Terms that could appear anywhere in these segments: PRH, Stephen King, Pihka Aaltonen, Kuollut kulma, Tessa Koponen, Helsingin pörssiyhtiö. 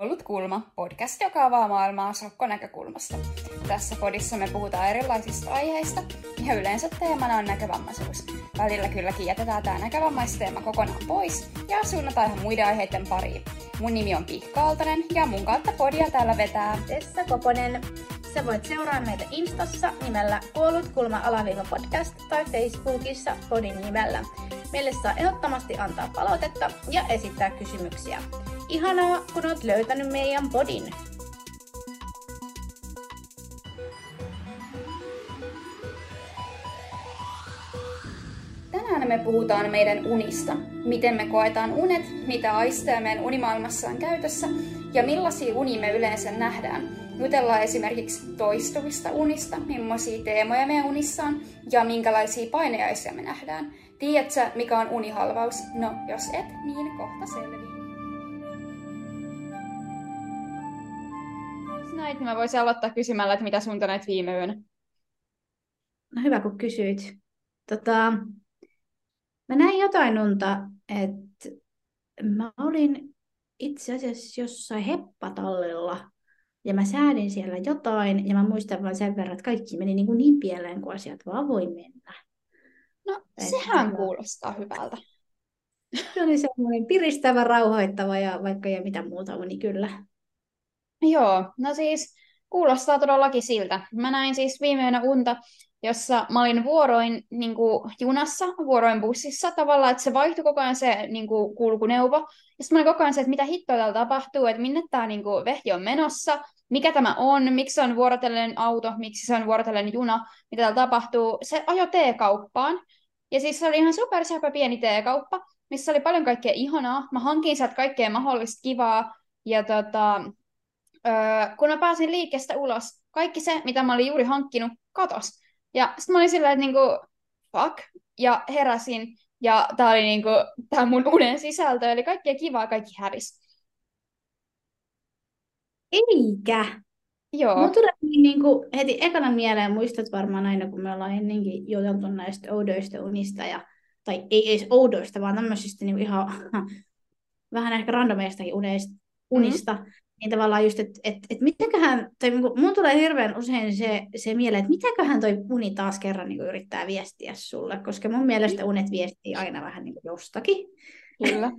Kuollut kulma, podcast, joka avaa maailmaa sokkonäkökulmasta. Tässä podissa me puhutaan erilaisista aiheista ja yleensä teemana on näkövammaisuus. Välillä kylläkin jätetään tämä näkövammaisteema kokonaan pois ja suunnataan ihan muiden aiheiden pariin. Mun nimi on Pihka Aaltonen ja mun kautta podia täällä vetää Tessa Koponen. Sä voit seuraa meitä Instassa nimellä Kuollut kulma -podcast tai Facebookissa podin nimellä. Meille saa ehdottomasti antaa palautetta ja esittää kysymyksiä. Ihanaa, kun oot löytänyt meidän podin! Tänään me puhutaan meidän unista. Miten me koetaan unet, mitä aisteja meidän unimaailmassa on käytössä ja millaisia unia me yleensä nähdään. Jutellaan esimerkiksi toistuvista unista, millaisia teemoja meidän unissa on ja minkälaisia painajaisia me nähdään. Tiedätkö, mikä on unihalvaus? No, jos et, niin kohta selviää. Näin, mä voisin aloittaa kysymällä, että mitä sun näit viime yön? No hyvä, kun kysyit. Mä näin jotain unta, että mä olin itse asiassa jossain heppatallilla ja mä säädin siellä jotain ja mä muistan vaan sen verran, että kaikki meni niin pieleen kuin asiat vaan voi mennä. No sehän kuulostaa hyvältä. Se oli semmoinen piristävä, rauhoittava ja vaikka ei mitä muuta uni kyllä. Joo, no siis kuulostaa todellakin siltä. Mä näin siis viime yönä unta, jossa mä olin vuoroin junassa, vuoroin bussissa tavallaan, että se vaihtui koko ajan se kulkuneuvo. Ja sitten mä olin koko ajan se, että mitä hittoa täällä tapahtuu, että minne tämä vehti on menossa, mikä tämä on, miksi se on vuorotellen auto, miksi se on vuorotellen juna, mitä täällä tapahtuu. Se ajoi teekauppaan ja siis se oli ihan supersäpä pieni teekauppa, missä oli paljon kaikkea ihanaa. Mä hankin sieltä kaikkea mahdollista kivaa ja kun mä pääsin liikkeestä ulos, kaikki se, mitä mä olin juuri hankkinut, katosi. Ja sit mä olin silleen, että fuck, ja heräsin, ja tää oli tää mun unen sisältö, eli kaikkea kivaa, kaikki hävisi. Eikä! Joo. Mun tulee heti ekana mieleen, muistat varmaan aina, kun me ollaan ennenkin juteltu näistä oudoista unista, tai ei edes oudoista, vaan tämmöisistä ihan vähän ehkä randomeistakin unista, niin tavallaan just, että mitäköhän, tai mun tulee hirveän usein se mieleen, että mitäköhän toi uni taas kerran yrittää viestiä sulle, koska mun mielestä unet viestii aina vähän jostakin. Kyllä.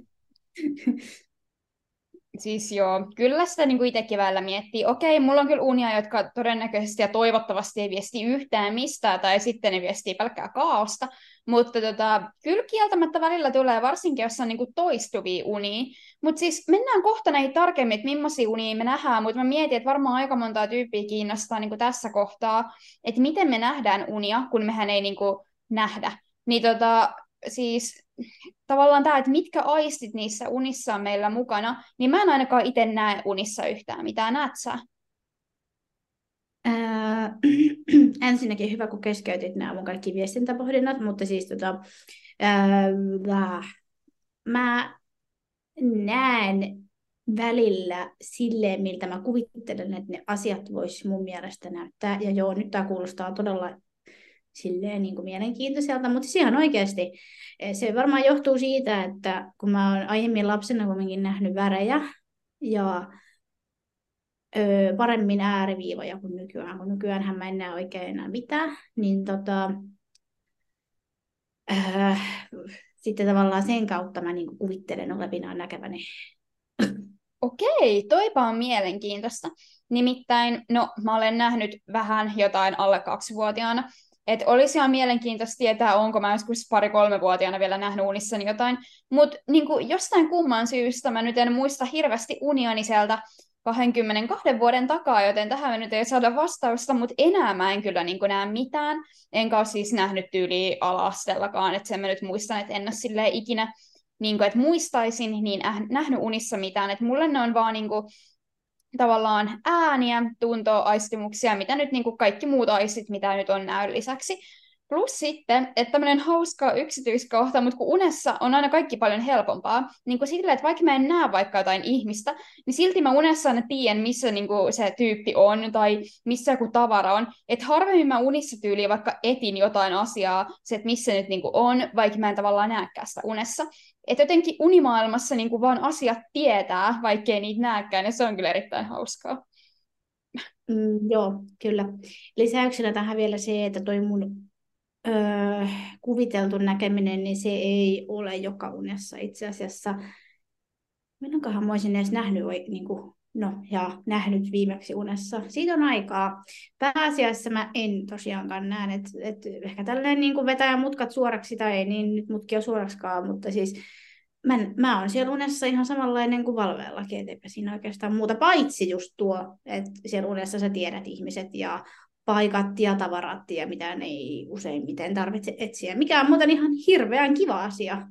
Siis joo, kyllä sitä itsekin välillä miettii. Okei, mulla on kyllä unia, jotka todennäköisesti ja toivottavasti ei viesti yhtään mistään, tai sitten ne viestii pelkkää kaaosta, mutta kyllä kieltämättä välillä tulee, varsinkin jos on toistuvia unia. Mutta siis mennään kohta näihin tarkemmin, että millaisia unia me nähdään, mutta mä mietin, että varmaan aika montaa tyyppiä kiinnostaa tässä kohtaa, että miten me nähdään unia, kun mehän ei nähdä. Niin siis tavallaan tämä, että mitkä aistit niissä unissa on meillä mukana, niin mä en ainakaan itse näe unissa yhtään mitään. Näet sä? Ensinnäkin hyvä, kun keskeytit nämä mun kaikki viestintäpohdinnat, mutta siis mä näen välillä silleen, miltä mä kuvittelen, että ne asiat vois mun mielestä näyttää. Ja joo, nyt tää kuulostaa todella silleen mielenkiintoiselta, mutta ihan oikeasti se varmaan johtuu siitä, että kun mä oon aiemmin lapsena kuitenkin nähnyt värejä ja paremmin ääriviivoja kuin nykyään, kun nykyäänhän mä en näe oikein enää mitään, niin sitten tavallaan sen kautta mä kuvittelen olevinaan näkeväni. Okei, toipa on mielenkiintoista. Nimittäin, mä olen nähnyt vähän jotain alle 2-vuotiaana. Että olisi ihan mielenkiintoista tietää, onko mä joskus 2-3-vuotiaana vielä nähnyt unissani jotain. Mutta jostain kumman syystä mä nyt en muista hirveästi uniani sieltä 22 vuoden takaa, joten tähän nyt ei saada vastausta, mutta enää mä en kyllä näe mitään. Enkä ole siis nähnyt tyyliä ala-asteellakaan, että sen mä nyt muistan, että en ole silleen ikinä, että muistaisin, niin nähnyt unissa mitään. Että mulle ne on vaan tavallaan ääniä, tuntoa, aistimuksia, mitä nyt kaikki muut aistit, mitä nyt on näyn lisäksi. Plus sitten, että tämmöinen hauska yksityiskohta, mutta kun unessa on aina kaikki paljon helpompaa, silleen, että vaikka mä en näe vaikka jotain ihmistä, niin silti mä unessa aina tiedän, missä se tyyppi on tai missä joku tavara on. Että harvemmin mä unissa tyyliin vaikka etin jotain asiaa, se, että missä nyt on, vaikka mä en tavallaan näekään sitä unessa. Että jotenkin unimaailmassa niin kuin vaan asiat tietää, vaikkei niitä näekään, ja se on kyllä erittäin hauskaa. Joo, kyllä. Lisäyksenä tähän vielä se, että toi mun kuviteltu näkeminen, niin se ei ole joka unessa itse asiassa. Milloinkohan mä olisin edes nähnyt, niin kuin, nähnyt viimeksi unessa. Siitä on aikaa. Pääasiassa mä en tosiaankaan näe, että ehkä tälleen niin kuin vetää mutkat suoraksi tai ei, niin nyt mutkia on suoraksikaan, mutta siis mä oon siellä unessa ihan samanlainen kuin valveellakin, etteipä siinä oikeastaan muuta, paitsi just tuo, että siellä unessa sä tiedät ihmiset ja paikat ja tavarat ja mitä ei useimmiten tarvitse etsiä, mikä on muuten ihan hirveän kiva asia.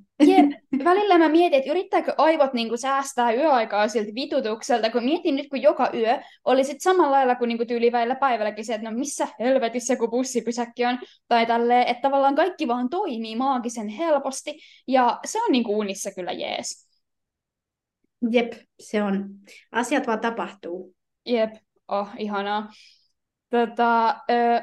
Välillä mä mietin, että yrittääkö aivot niinku säästää yöaikaa siltä vitutukselta, kun mietin nyt, kun joka yö oli sit samalla lailla kuin niinku tyyliväillä päivälläkin se, että no missä helvetissä, kun bussipysäkki on, tai tälleen, että tavallaan kaikki vaan toimii maagisen helposti, ja se on niinku unissa kyllä jees. Jep, se on. Asiat vaan tapahtuu. Jep, ihanaa.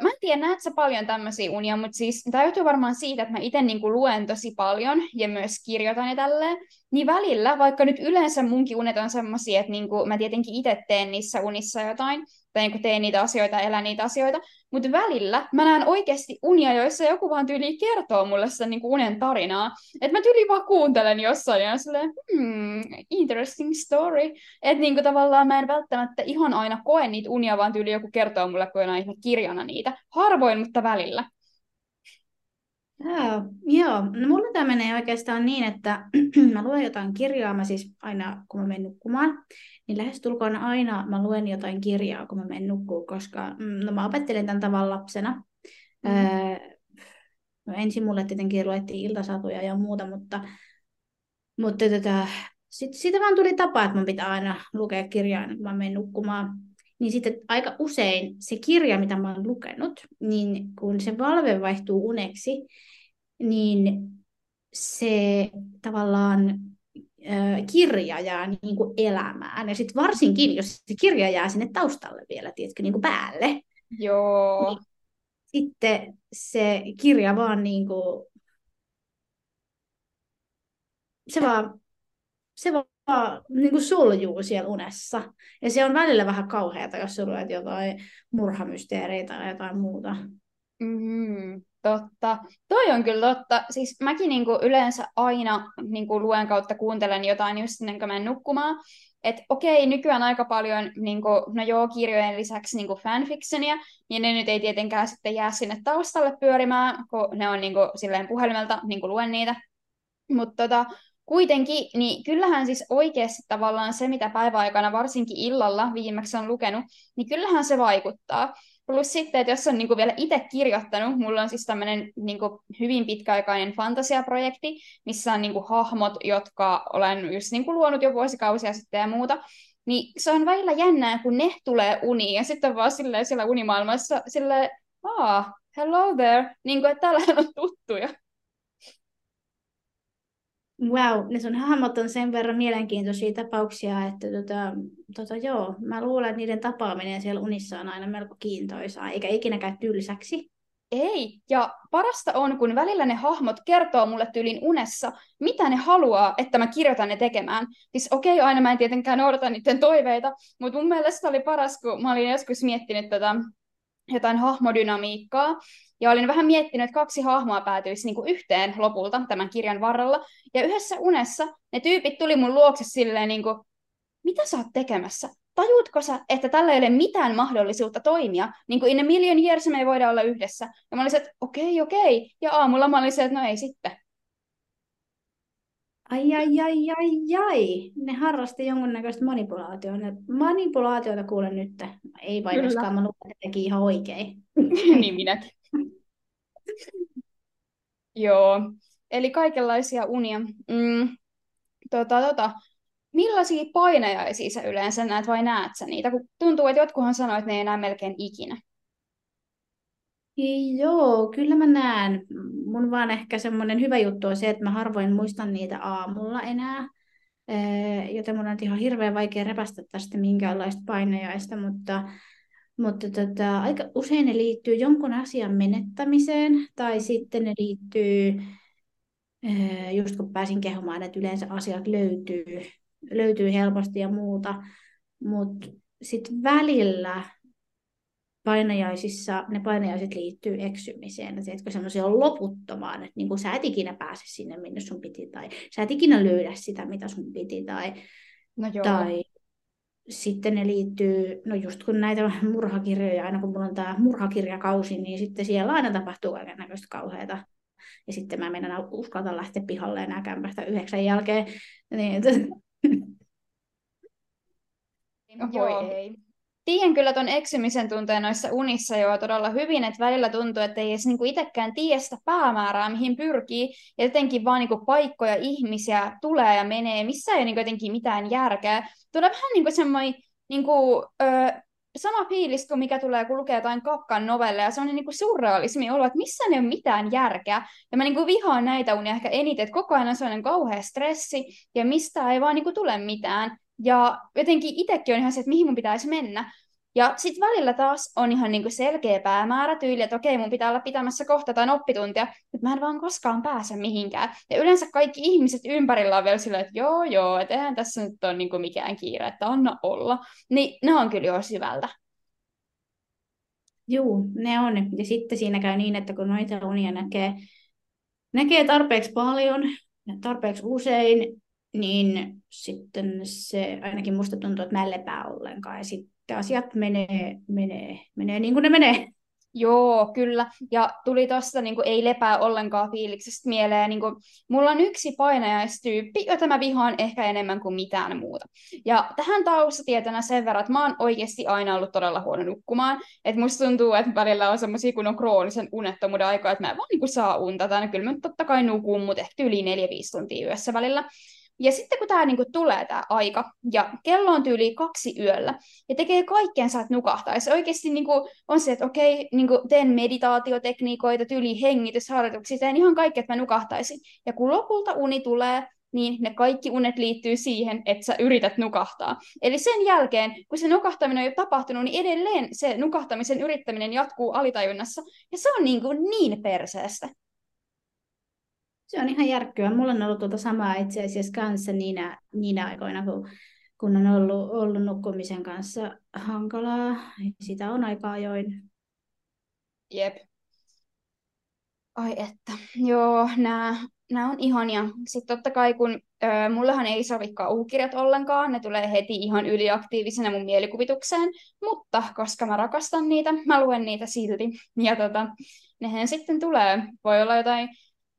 Mä en tiedä, näet sä paljon tämmöisiä unia, mutta siis tämä johtuu varmaan siitä, että mä itse niinku luen tosi paljon ja myös kirjoitan ja tälleen. Niin välillä, vaikka nyt yleensä munkin unet on semmoisia, että niinku, mä tietenkin itse teen niissä unissa jotain, tai niinku teen niitä asioita, elän niitä asioita, mutta välillä mä näen oikeasti unia, joissa joku vaan tyyli kertoo mulle sen niinku unen tarinaa. Että mä tyyli vaan kuuntelen jossain ja silleen, interesting story. Että niinku tavallaan mä en välttämättä ihan aina koe niitä unia, vaan tyyli joku kertoo mulle, kun aina kirjana niitä. Harvoin, mutta välillä. Joo, no mulla tämä menee oikeastaan niin, että mä luen jotain kirjaa, mä siis aina kun mä menen nukkumaan, niin lähestulkoon aina mä luen jotain kirjaa, kun mä menen nukkuun, koska mä opettelin tämän tavan lapsena. No ensin mulle tietenkin luettiin iltasatuja ja muuta, mutta siitä vaan tuli tapa, että mun pitää aina lukea kirjaa, kun mä menen nukkumaan. Niin sitten aika usein se kirja, mitä mä oon lukenut, niin kun se valve vaihtuu uneksi, niin se tavallaan kirja jää niin kuin elämään. Ja sitten varsinkin, jos se kirja jää sinne taustalle vielä, tiedätkö, niin kuin päälle. Joo. Niin sitten se kirja vaan niin kuin, se vaan niin kuin suljuu siellä unessa. Ja se on välillä vähän kauheata, jos sä luet jotain murhamysteeriä tai jotain muuta. Totta. Toi on kyllä totta. Siis mäkin niinku yleensä aina niinku luen kautta kuuntelen jotain just ennen kuin menen nukkumaan. Että okei, nykyään aika paljon niinku, kirjojen lisäksi niinku fanfictionia, ja ne nyt ei tietenkään sitten jää sinne taustalle pyörimään, kun ne on niinku silleen puhelimelta, niinku luen niitä. Mutta kuitenkin, niin kyllähän siis oikeasti tavallaan se, mitä päiväaikana, varsinkin illalla viimeksi on lukenut, niin kyllähän se vaikuttaa. Plus sitten, että jos on niin kuin vielä itse kirjoittanut, mulla on siis tämmöinen niin kuin hyvin pitkäaikainen fantasiaprojekti, missä on niin kuin hahmot, jotka olen just niin kuin luonut jo vuosikausia sitten ja muuta, niin se on välillä jännää, kun ne tulee uniin, ja sitten on vaan silleen siellä unimaailmassa silleen, hello there, niin kuin, että täällähän on tuttuja. Wow, ne sun hahmot on sen verran mielenkiintoisia tapauksia, että joo, mä luulen, että niiden tapaaminen siellä unissa on aina melko kiintoisaa, eikä ikinä käy tylsäksi. Ei, ja parasta on, kun välillä ne hahmot kertoo mulle tyylin unessa, mitä ne haluaa, että mä kirjoitan ne tekemään. Siis okei, aina mä en tietenkään noudata niiden toiveita, mutta mun mielestä oli paras, kun mä olin joskus miettinyt jotain hahmodynamiikkaa, ja olin vähän miettinyt, että kaksi hahmoa päätyisi niin kuin yhteen lopulta tämän kirjan varrella, ja yhdessä unessa ne tyypit tuli mun luokse silleen, niin kuin, mitä sä oot tekemässä? Tajuutko sä, että tällä ei ole mitään mahdollisuutta toimia? Niin kuin in a million years me ei voida olla yhdessä. Ja mä olin, että okei, ja aamulla mä olin se, että no ei sitten. Ai, ne harrasti jonkunnäköistä manipulaatiota kuulen nyt. Ei vain joskaan, mä luulen, että teki ihan oikein. Niin minäkin. Joo, eli kaikenlaisia unia. Millaisia painajaisia sä yleensä näet vai näet sä niitä? Kun tuntuu, että jotkuhan sanoo, että ne ei enää melkein ikinä. Joo, kyllä mä näen. Mun vaan ehkä semmoinen hyvä juttu on se, että mä harvoin muistan niitä aamulla enää. Joten mun on ihan hirveän vaikea repästä tästä minkäänlaista painajaista, mutta aika usein ne liittyy jonkun asian menettämiseen, tai sitten ne liittyy just kun pääsin kehomaan, että yleensä asiat löytyy helposti ja muuta, mutta sitten välillä painajaisissa, ne painajaiset liittyy eksymiseen, että semmoisia on loputtomaan, että niin kun sä et ikinä pääse sinne, minne sun piti, tai sä et ikinä löydä sitä, mitä sun piti, tai sitten ne liittyy, no just kun näitä murhakirjoja, aina kun mulla on tämä murhakirjakausi, niin sitten siellä aina tapahtuu kaiken näköistä kauheata. Ja sitten mä menen uskalta lähteä pihalle enää kämpästä 9 jälkeen. Niin. Joo, ei. Tiedän kyllä ton eksymisen tunteen noissa unissa jo todella hyvin, että välillä tuntuu, että ei edes niinku itsekään tiedä sitä päämäärää, mihin pyrkii. Ja jotenkin vaan niinku paikkoja, ihmisiä tulee ja menee, missä ei ole niinku jotenkin mitään järkeä. Tulee vähän niinku semmoinen niinku, sama fiilis kuin mikä tulee, kun lukee jotain Kafkan novelleja. Se on niinku surrealismi ollut, että missä ei ole mitään järkeä. Ja mä niinku vihaan näitä unia ehkä eniten, että koko ajan on sellainen kauhea stressi ja mistä ei vaan niinku tule mitään. Ja jotenkin itsekin on ihan se, että mihin mun pitäisi mennä. Ja sitten välillä taas on ihan niinku selkeä päämäärä tyyli, että okei, mun pitää olla pitämässä kohta tai oppituntia, mutta mä en vaan koskaan pääse mihinkään. Ja yleensä kaikki ihmiset ympärillä on vielä silleen, että joo, et eihän tässä nyt ole niinku mikään kiire, että anna olla. Niin ne on kyllä jo syvältä. Joo, ne on. Ja sitten siinä käy niin, että kun noita unia näkee tarpeeksi paljon ja tarpeeksi usein, niin sitten se ainakin musta tuntuu, että mä en lepää ollenkaan. Ja sitten asiat menee niin kuin ne menee. Joo, kyllä. Ja tuli tuosta niin ei lepää ollenkaan fiiliksestä mieleen. Niin kuin, mulla on yksi painajaistyyppi, jota mä vihaan ehkä enemmän kuin mitään muuta. Ja tähän taustatietona sen verran, että mä oon oikeasti aina ollut todella huono nukkumaan. Että musta tuntuu, että välillä on semmosia kun on kroonisen unettomuuden aikaa, että mä en vaan niin kuin saa unta. Tai kyllä mä totta kai nukun, mutta ehkä yli 4-5 tuntia yössä välillä. Ja sitten kun tämä niinku tulee tämä aika, ja kello on tyyliin 2 yöllä, ja tekee kaikkeensa, että nukahtaisi. Oikeasti niinku on se, että okei, niinku teen meditaatiotekniikoita, tyyliin hengitysharjoituksia, teen ihan kaikkea, että mä nukahtaisin. Ja kun lopulta uni tulee, niin ne kaikki unet liittyy siihen, että sä yrität nukahtaa. Eli sen jälkeen, kun se nukahtaminen on jo tapahtunut, niin edelleen se nukahtamisen yrittäminen jatkuu alitajunnassa, ja se on niinku niin perseestä. Se on ihan järkkyä. Mulla on ollut tuota samaa itse asiassa kanssa niinä aikoina, kun on ollut nukkumisen kanssa hankalaa. Sitä on aika ajoin. Jep. Ai että. Joo, nämä on ihania. Sitten totta kai, kun mullahan ei sovi kauhukirjat ollenkaan, ne tulee heti ihan yliaktiivisena mun mielikuvitukseen, mutta koska mä rakastan niitä, mä luen niitä silti. Ja nehän sitten tulee. Voi olla jotain.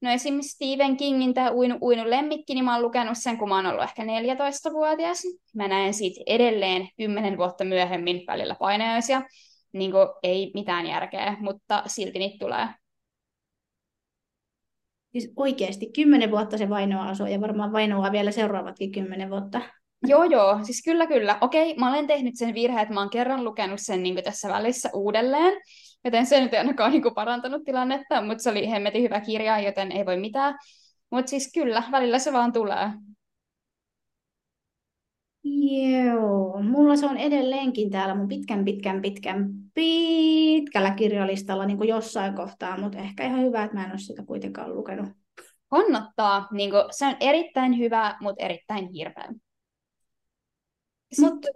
No esimerkiksi Stephen Kingin tämä uinut lemmikki, niin mä oon lukenut sen, kun mä oon ollut ehkä 14-vuotias. Mä näen siitä edelleen 10 vuotta myöhemmin välillä painajaisia. Niin kuin ei mitään järkeä, mutta silti niitä tulee. Siis oikeasti 10 vuotta se vainoa asuu ja varmaan vainoaa vielä seuraavatkin 10 vuotta. Joo, siis kyllä. Okei, mä olen tehnyt sen virheen, että mä oon kerran lukenut sen niin kuin tässä välissä uudelleen. Joten se nyt ei ainakaan niin kuin parantanut tilannetta, mutta se oli hemmetin hyvä kirja, joten ei voi mitään. Mutta siis kyllä, välillä se vaan tulee. Joo, mulla se on edelleenkin täällä mun pitkällä kirjalistalla niin kuin jossain kohtaa, mutta ehkä ihan hyvä, että mä en ole sitä kuitenkaan lukenut. Kannattaa, niin kuin, se on erittäin hyvä, mutta erittäin hirveä. Mutta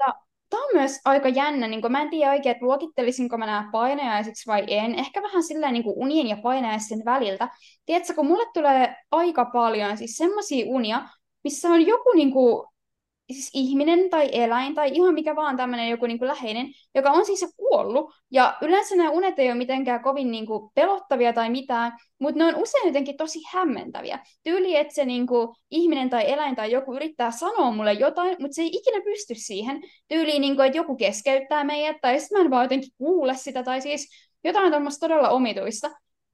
tämä on myös aika jännä. Niin mä en tiedä oikein, että luokittelisinko mä nämä painajaisiksi vai en. Ehkä vähän silleen niin unien ja painajaisen väliltä. Tiedätkö, kun mulle tulee aika paljon siis semmoisia unia, missä on joku niin kuin, siis ihminen tai eläin tai ihan mikä vaan tämmöinen joku niin kuin läheinen, joka on siis kuollut. Ja yleensä nämä unet ei ole mitenkään kovin niin kuin pelottavia tai mitään, mutta ne on usein jotenkin tosi hämmentäviä. Tyyli, että se niin kuin ihminen tai eläin tai joku yrittää sanoa mulle jotain, mutta se ei ikinä pysty siihen. Tyyliin, niin kuin, että joku keskeyttää meidät tai sitten mä en vaan jotenkin kuule sitä tai siis jotain tuommoista todella omituista.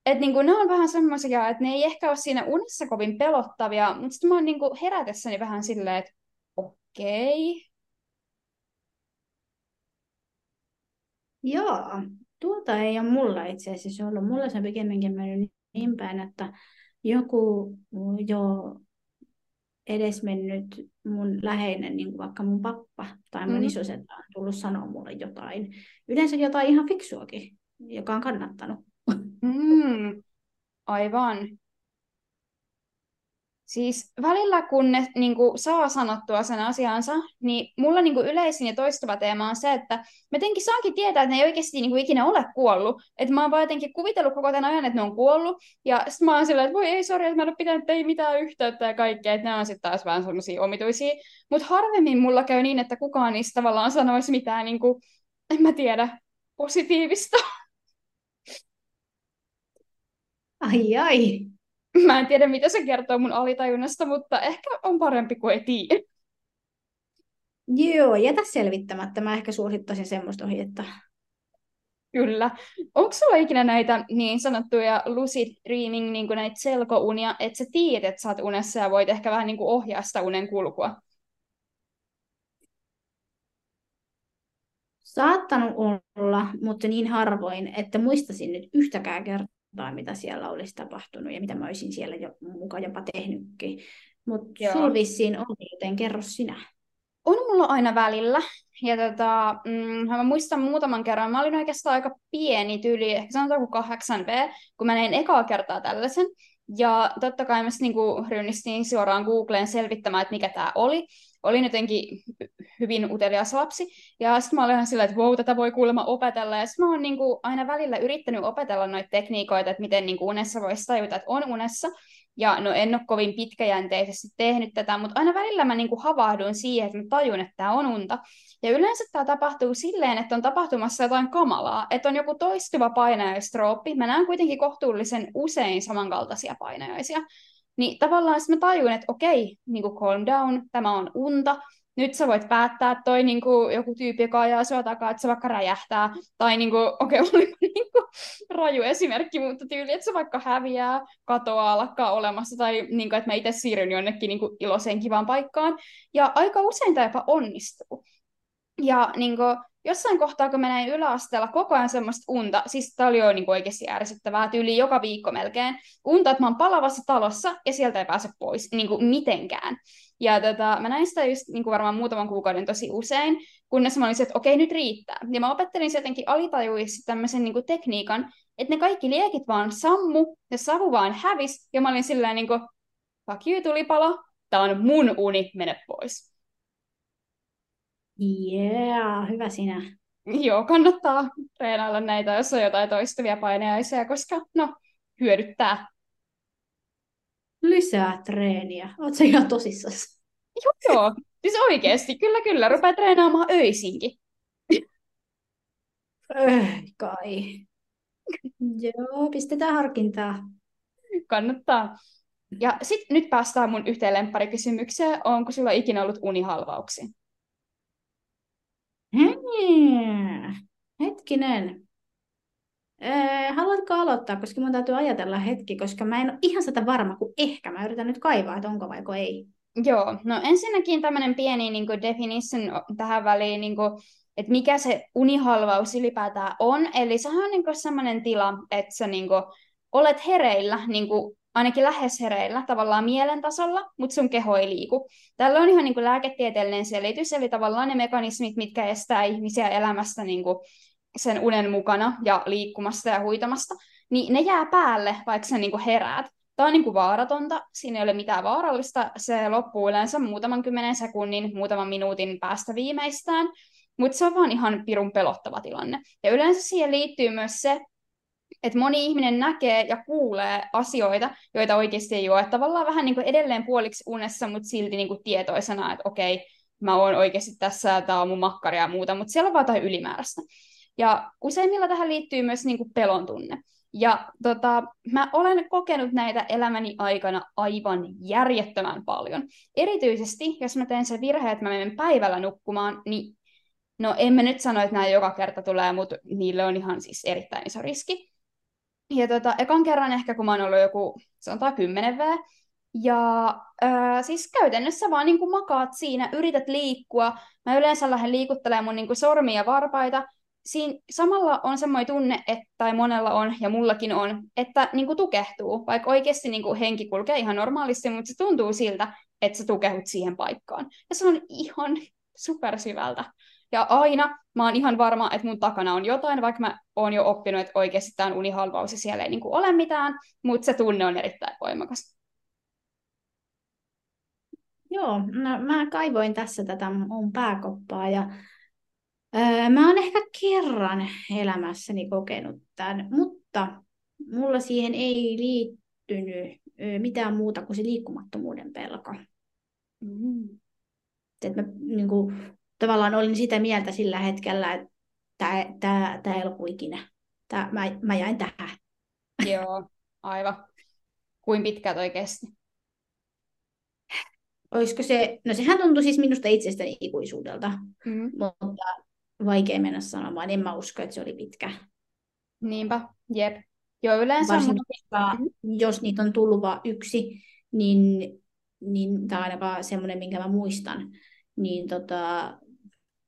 Että niin ne on vähän semmoisia, että ne ei ehkä ole siinä unessa kovin pelottavia, mutta sitten mä oon niin kuin herätessäni vähän silleen, että okei. Joo, tuota ei ole mulla itse asiassa ollut. Mulla se on pikemminkin mennyt niin päin, että joku jo edesmennyt mun läheinen, niin kuin vaikka mun pappa tai mun isosetä on tullut sanoa mulle jotain. Yleensä jotain ihan fiksuakin, joka on kannattanut. Aivan. Siis välillä, kun ne niinku saa sanottua sen asiansa, niin mulla niinku yleisin ja toistuva teema on se, että mä jotenkin saankin tietää, että ne ei oikeasti niinku ikinä ole kuollut. Että mä oon vaan jotenkin kuvitellut koko tämän ajan, että ne on kuollut. Ja sit mä oon sillä, että voi ei, sori, että mä en ole pitänyt teihin mitään yhteyttä ja kaikkea. Että ne on sitten taas vähän sellaisia omituisia. Mutta harvemmin mulla käy niin, että kukaan niistä tavallaan sanoisi mitään, niinku, en mä tiedä, positiivista. Ai ai. Mä en tiedä, mitä se kertoo mun alitajunnasta, mutta ehkä on parempi kuin ei tiedä. Joo, jätä selvittämättä. Mä ehkä suosittaisin semmoista ohjetta. Kyllä. Onko sulla ikinä näitä niin sanottuja lucid dreaming, niin kuin näitä selkounia, että sä tiedät, että sä oot unessa ja voit ehkä vähän niin kuin ohjaa sitä unen kulkua? Saattanut olla, mutta niin harvoin, että muistaisin nyt yhtäkään kertaa. Tai mitä siellä olisi tapahtunut ja mitä mä olisin siellä jo, mukaan jopa tehnytkin. Mutta sulla vissiin on, joten kerro sinä. On mulla aina välillä. Ja mä muistan muutaman kerran, mä olin oikeastaan aika pieni tyyli, ehkä sanotaan kuin 8B, kun mä näin ekaa kertaa tällaisen. Ja totta kai mä niinku rynnistin suoraan Googleen selvittämään, että mikä tämä oli. Olin jotenkin hyvin utelias lapsi. Ja sitten mä olin ihan sillä, että wow, tätä voi kuulemma opetella. Ja sitten mä oon niinku aina välillä yrittänyt opetella noita tekniikoita, että miten niinku unessa voisi tajuta, että on unessa. Ja no en ole kovin pitkäjänteisesti tehnyt tätä, mutta aina välillä mä niinku havahdun siihen, että mä tajun, että tämä on unta. Ja yleensä tämä tapahtuu silleen, että on tapahtumassa jotain kamalaa, että on joku toistuva painajaistroopi. Mä näen kuitenkin kohtuullisen usein samankaltaisia painajaisia. Niin tavallaan sitten mä tajun, että okei, niinku calm down, tämä on unta. Nyt sä voit päättää, että toi niinku joku tyyppi, joka ajaa sua takaa, että se vaikka räjähtää. Tai niinku, okei, oli niinku raju esimerkki, mutta tyyli, että se vaikka häviää, katoaa, lakkaa olemassa. Tai niinku, että mä itse siirryn jonnekin niinku iloiseen kivaan paikkaan. Ja aika usein tämä jopa onnistuu. Ja niinku, jossain kohtaa, kun mä näin yläasteella koko ajan semmoista unta, siis tää oli jo niinku oikeasti ärsyttävää tyyliä joka viikko melkein, unta, että mä oon palavassa talossa ja sieltä ei pääse pois niinku mitenkään. Ja mä näin sitä just niinku varmaan muutaman kuukauden tosi usein, kunnes mä olin se, että okei, nyt riittää. Ja mä opettelin jotenkin alitajuisesti tämmöisen niinku tekniikan, että ne kaikki liekit vaan sammu ja savu vaan hävis, ja mä olin sillä niinku, fuck you, tulipalo, tää on mun uni, mene pois. Yeah, hyvä sinä. Joo, kannattaa treenailla näitä, jos on jotain toistuvia painajaisia, koska no, hyödyttää. Lisää treeniä. Oot sä ihan tosissas? Joo, siis oikeesti. Kyllä. Rupea treenaamaan öisinkin. Kai. Joo, pistetään harkintaa. Kannattaa. Ja sit nyt päästään mun yhteen lempparikysymykseen. Onko sulla ikinä ollut unihalvauksia? Hetkinen. Haluatko aloittaa, koska mun täytyy ajatella hetki, koska mä en ole ihan sitä varma, kun ehkä mä yritän nyt kaivaa, että onko vaiko ei. Joo, no ensinnäkin tämmöinen pieni niin kuin definition tähän väliin, niin kuin, että mikä se unihalvaus ylipäätään on. Eli sehän on niin kuin sellainen tila, että sä niin kuin olet hereillä, niin kuin ainakin lähes hereillä, tavallaan mielen tasolla, mutta sun keho ei liiku. Tällä on ihan niin kuin lääketieteellinen selitys, eli tavallaan ne mekanismit, mitkä estää ihmisiä elämästä niin kuin sen unen mukana ja liikkumasta ja huitamasta, niin ne jää päälle, vaikka sä niin kuin heräät. Tämä on niin kuin vaaratonta, siinä ei ole mitään vaarallista, se loppuu yleensä muutaman 10 sekunnin, muutaman minuutin päästä viimeistään, mutta se on vaan ihan pirun pelottava tilanne. Ja yleensä siihen liittyy myös se, että moni ihminen näkee ja kuulee asioita, joita oikeasti ei ole. Että tavallaan vähän niin kuin edelleen puoliksi unessa, mutta silti niin kuin tietoisena, että okei, mä oon oikeasti tässä ja tää on mun makkari ja muuta, mutta siellä on vaan jotain ylimääräistä. Ja useimmilla tähän liittyy myös niin kuin pelon tunne. Ja mä olen kokenut näitä elämäni aikana aivan järjettömän paljon. Erityisesti, jos mä teen sen virheen, että mä menen päivällä nukkumaan, niin no en mä nyt sano, että nämä joka kerta tulee, mutta niille on ihan siis erittäin iso riski. Ja ekan kerran ehkä, kun mä oon ollut joku, sanotaan 10V, ja siis käytännössä vaan niin kuin makaat siinä, yrität liikkua. Mä yleensä lähden liikuttelemaan mun niin kuin sormia ja varpaita. Siinä samalla on semmoinen tunne, että, tai monella on, ja mullakin on, että niin kuin tukehtuu. Vaikka oikeasti niin kuin henki kulkee ihan normaalisti, mutta se tuntuu siltä, että sä tukehut siihen paikkaan. Ja se on ihan supersyvältä. Ja aina mä oon ihan varma, että mun takana on jotain, vaikka mä oon jo oppinut, että oikeasti tää on unihalvaus ja siellä ei niinku ole mitään, mutta se tunne on erittäin voimakas. Joo, no, mä kaivoin tässä tätä mun pääkoppaa ja mä oon ehkä kerran elämässäni kokenut tämän, mutta mulla siihen ei liittynyt mitään muuta kuin se liikkumattomuuden pelko. Mm-hmm. Että mä niin kuin, tavallaan olin sitä mieltä sillä hetkellä, että tämä ei ollut ikinä. Mä jäin tähän. Joo, aivan. Kuin pitkään oikeasti? Olisiko se, no sehän tuntui siis minusta itsestäni ikuisuudelta, mutta vaikea mennä sanomaan, en mä usko, että se oli pitkä. Niinpä, jep. Joo, yleensä jos niitä on tullut vaan yksi, niin tämä on aina vaan semmoinen, minkä mä muistan, niin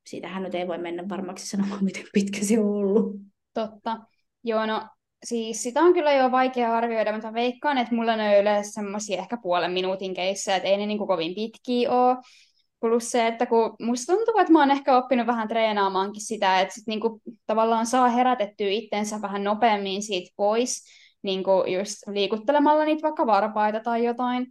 siitähän nyt ei voi mennä varmaksi sanomaan, miten pitkä se on ollut. Totta. Joo, no siis sitä on kyllä jo vaikea arvioida, mutta veikkaan, että mulla ne on yleensä semmoisia ehkä puolen minuutin keissejä, että ei ne niin kuin kovin pitkiä ole. Plus se, että kun musta tuntuu, että mä oon ehkä oppinut vähän treenaamaankin sitä, että sit niin kuin tavallaan saa herätettyä itsensä vähän nopeammin siitä pois, niin kuin just liikuttelemalla niitä vaikka varpaita tai jotain.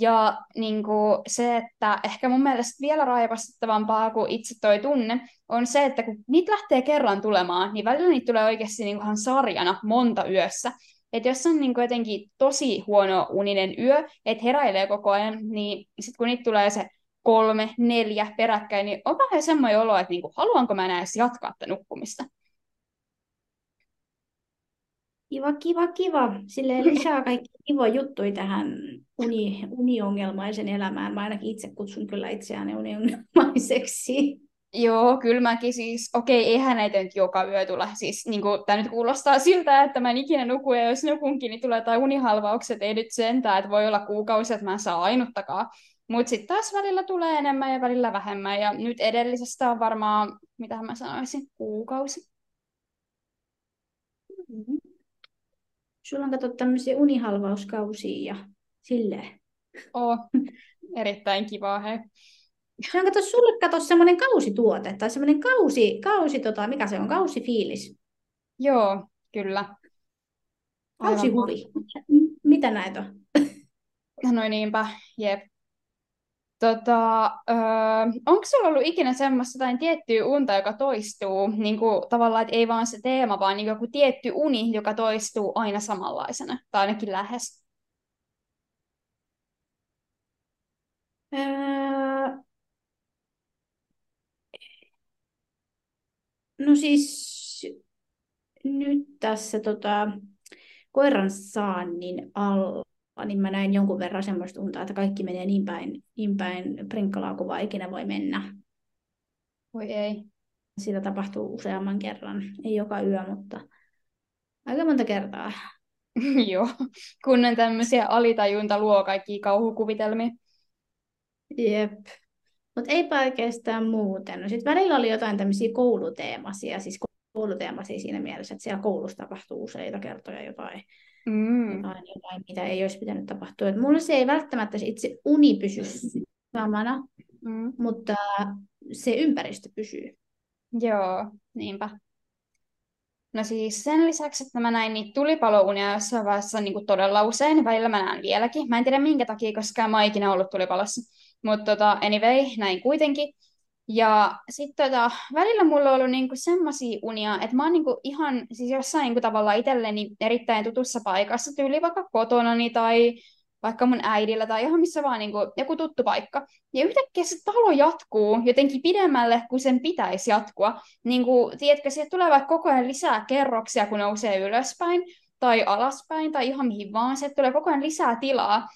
Ja niin kuin se, että ehkä mun mielestä vielä raivastuttavampaa kuin itse toi tunne, on se, että kun niitä lähtee kerran tulemaan, niin välillä niitä tulee oikeasti niin kuin sarjana monta yössä. Että jos on niin kuin jotenkin tosi huono uninen yö, että heräilee koko ajan, niin sitten kun niitä tulee se 3-4 peräkkäin, niin on vähän semmoinen olo, että niin kuin, haluanko mä enää edes jatkaa tätä nukkumista. Kiva. Silleen lisää kaikki kivoja juttuja tähän uniongelmaisen elämään. Mä ainakin itse kutsun kyllä itseään uniongelmaiseksi. Joo, kyllä mäkin siis. Okei, eihän näitä nyt joka yö tule. Siis, niin kuin, tämä nyt kuulostaa siltä, että mä en ikinä nuku, ja jos nukunkin, niin tulee jotain unihalvaukset. Ei nyt sentään, että voi olla kuukausia, että mä en saa ainuttakaan. Mutta sitten taas välillä tulee enemmän ja välillä vähemmän. Ja nyt edellisestä on varmaan, mitä mä sanoisin, kuukausi. Mm-hmm. Sulla on katsottu tämmöisiä unihalvauskausia ja silleen. Erittäin kivaa, hei. Se on sulle semmoinen kausituote tai semmoinen kausi, mikä se on, kausifiilis. Joo, kyllä. Kausihuvi. Mitä näitä on? No niinpä, jep. Onko sulla ollut ikinä semmoista tai tiettyä unta, joka toistuu, niin kuin tavallaan, että ei vaan se teema, vaan niin joku tietty uni, joka toistuu aina samanlaisena, tai ainakin lähes? No siis nyt tässä koiran saannin alla, niin mä näin jonkun verran semmoista untaa, että kaikki menee niin päin prinkkalaa kuin vaan ikinä voi mennä. Voi ei. Siitä tapahtuu useamman kerran. Ei joka yö, mutta aika monta kertaa. Joo, kunnen tämmöisiä alitajunta luo kaikkia kauhukuvitelmia. Jep. Mutta eipä oikeastaan muuten. No sitten välillä oli jotain tämmöisiä kouluteemaisia, siis kouluteemaisia siinä mielessä, että siellä koulussa tapahtuu useita kertoja jotain, mitä ei olisi pitänyt tapahtua. Et mulla se ei välttämättä itse uni pysy samana, mutta se ympäristö pysyy. Joo, niinpä. No siis sen lisäksi, että mä näin niitä tulipalounia jossain vaiheessa niin todella usein, välillä mä näen vieläkin. Mä en tiedä minkä takia, koska mä oon ikinä ollut tulipalossa. Mutta anyway, näin kuitenkin. Ja sitten välillä mulla on ollut niinku semmoisia unia, että mä oon niinku ihan siis jossain niinku tavallaan itselleni erittäin tutussa paikassa, tyyli vaikka kotonani tai vaikka mun äidillä tai ihan missä vaan niinku joku tuttu paikka. Ja yhtäkkiä se talo jatkuu jotenkin pidemmälle kuin sen pitäisi jatkua. Niinku, tiedätkö, sieltä tulee vaikka koko ajan lisää kerroksia, kun nousee ylöspäin tai alaspäin tai ihan mihin vaan. Sieltä tulee koko ajan lisää tilaa.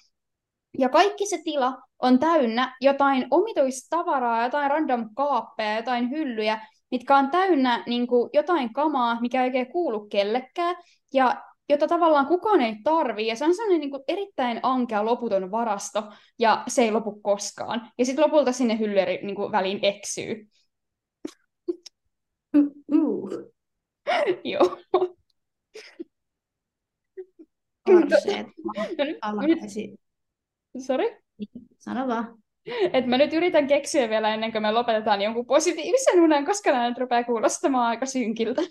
Ja kaikki se tila on täynnä jotain omituista tavaraa, jotain random kaappeja, jotain hyllyjä, mitkä on täynnä niin kuin jotain kamaa, mikä ei oikein kuulu kellekään, ja jota tavallaan kukaan ei tarvii. Ja se on sellainen niin kuin erittäin ankea loputon varasto, ja se ei lopu koskaan. Ja sitten lopulta sinne hyllyri niin kuin väliin eksyy. Joo. Arseet. Sori? Sano vaan. Et mä nyt yritän keksiä vielä ennen kuin me lopetetaan jonkun positiivisen unen, koska nämä nyt rupeaa kuulostamaan aika synkiltä.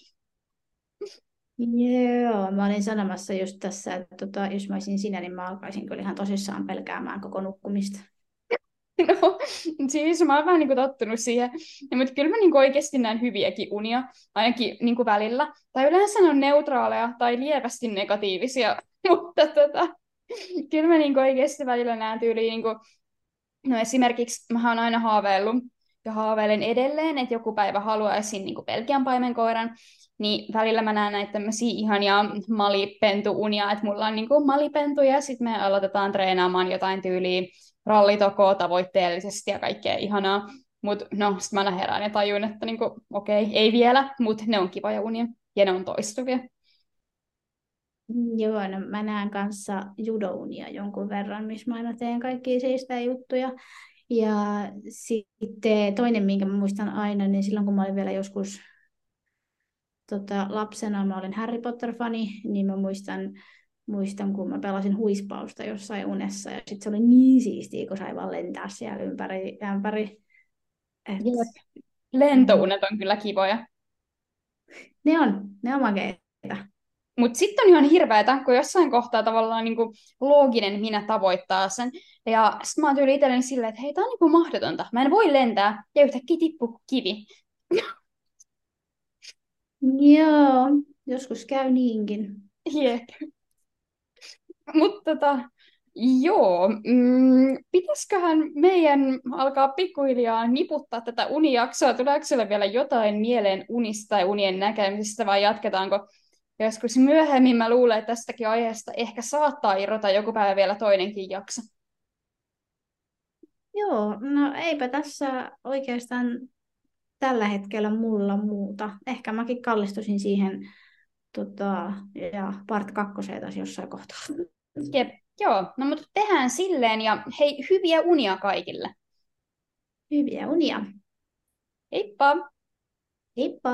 Joo, mä olin sanomassa just tässä, että jos mä olisin sinä, niin mä alkaisin kyllä ihan tosissaan pelkäämään koko nukkumista. No, siis mä oon vähän niinku tottunut siihen. Ja, mutta kyllä mä niinku oikeasti näen hyviäkin unia, ainakin niinku välillä. Tai yleensä ne on neutraaleja tai lievästi negatiivisia, mutta kyllä mä niinku oikeasti välillä näen tyyliin. Niinku... No esimerkiksi mä oon aina haaveillut ja haaveilen edelleen, että joku päivä haluaisin niinku Belgian paimenkoiran. Niin välillä mä näen näitä tämmöisiä ihania malipentu-unia, että mulla on niinku malipentuja ja sitten me aloitetaan treenaamaan jotain tyyliä rallitokoa tavoitteellisesti ja kaikkea ihanaa. Mutta no, sit mä aina herään ja tajun, että niinku, okei, ei vielä, mutta ne on kivoja unia ja ne on toistuvia. Joo, no mä näen kanssa judounia jonkun verran, missä mä aina teen kaikkia seistää juttuja. Ja sitten toinen, minkä mä muistan aina, niin silloin kun mä olin vielä joskus lapsena, mä olin Harry Potter-fani, niin mä muistan, kun mä pelasin huispausta jossain unessa, ja sitten se oli niin siistiä, kun sai vaan lentää siellä ympäri. Et... Lentounet on kyllä kivoja. Ne on makeita. Mutta sitten on ihan hirveätä, kun jossain kohtaa tavallaan niinku looginen minä tavoittaa sen. Ja sitten mä oon tyyli itselleni silleen, että hei, tää on niinku mahdotonta. Mä en voi lentää, ja yhtäkkiä tippuu kivi. Joo, joskus käy niinkin. Jep. Mutta joo, pitäisköhän meidän alkaa pikkuhiljaa niputtaa tätä unijaksoa? Tuleeko sinulle vielä jotain mieleen unista ja unien näkemisestä vai jatketaanko joskus myöhemmin? Mä luulen, että tästäkin aiheesta ehkä saattaa irrota joku päivä vielä toinenkin jakso. Joo, no eipä tässä oikeastaan tällä hetkellä mulla muuta. Ehkä mäkin kallistusin siihen ja part 2 taas jossain kohtaa. Jep, joo. No mutta tehdään silleen ja hei, hyviä unia kaikille. Hyviä unia. Heippa. Heippa.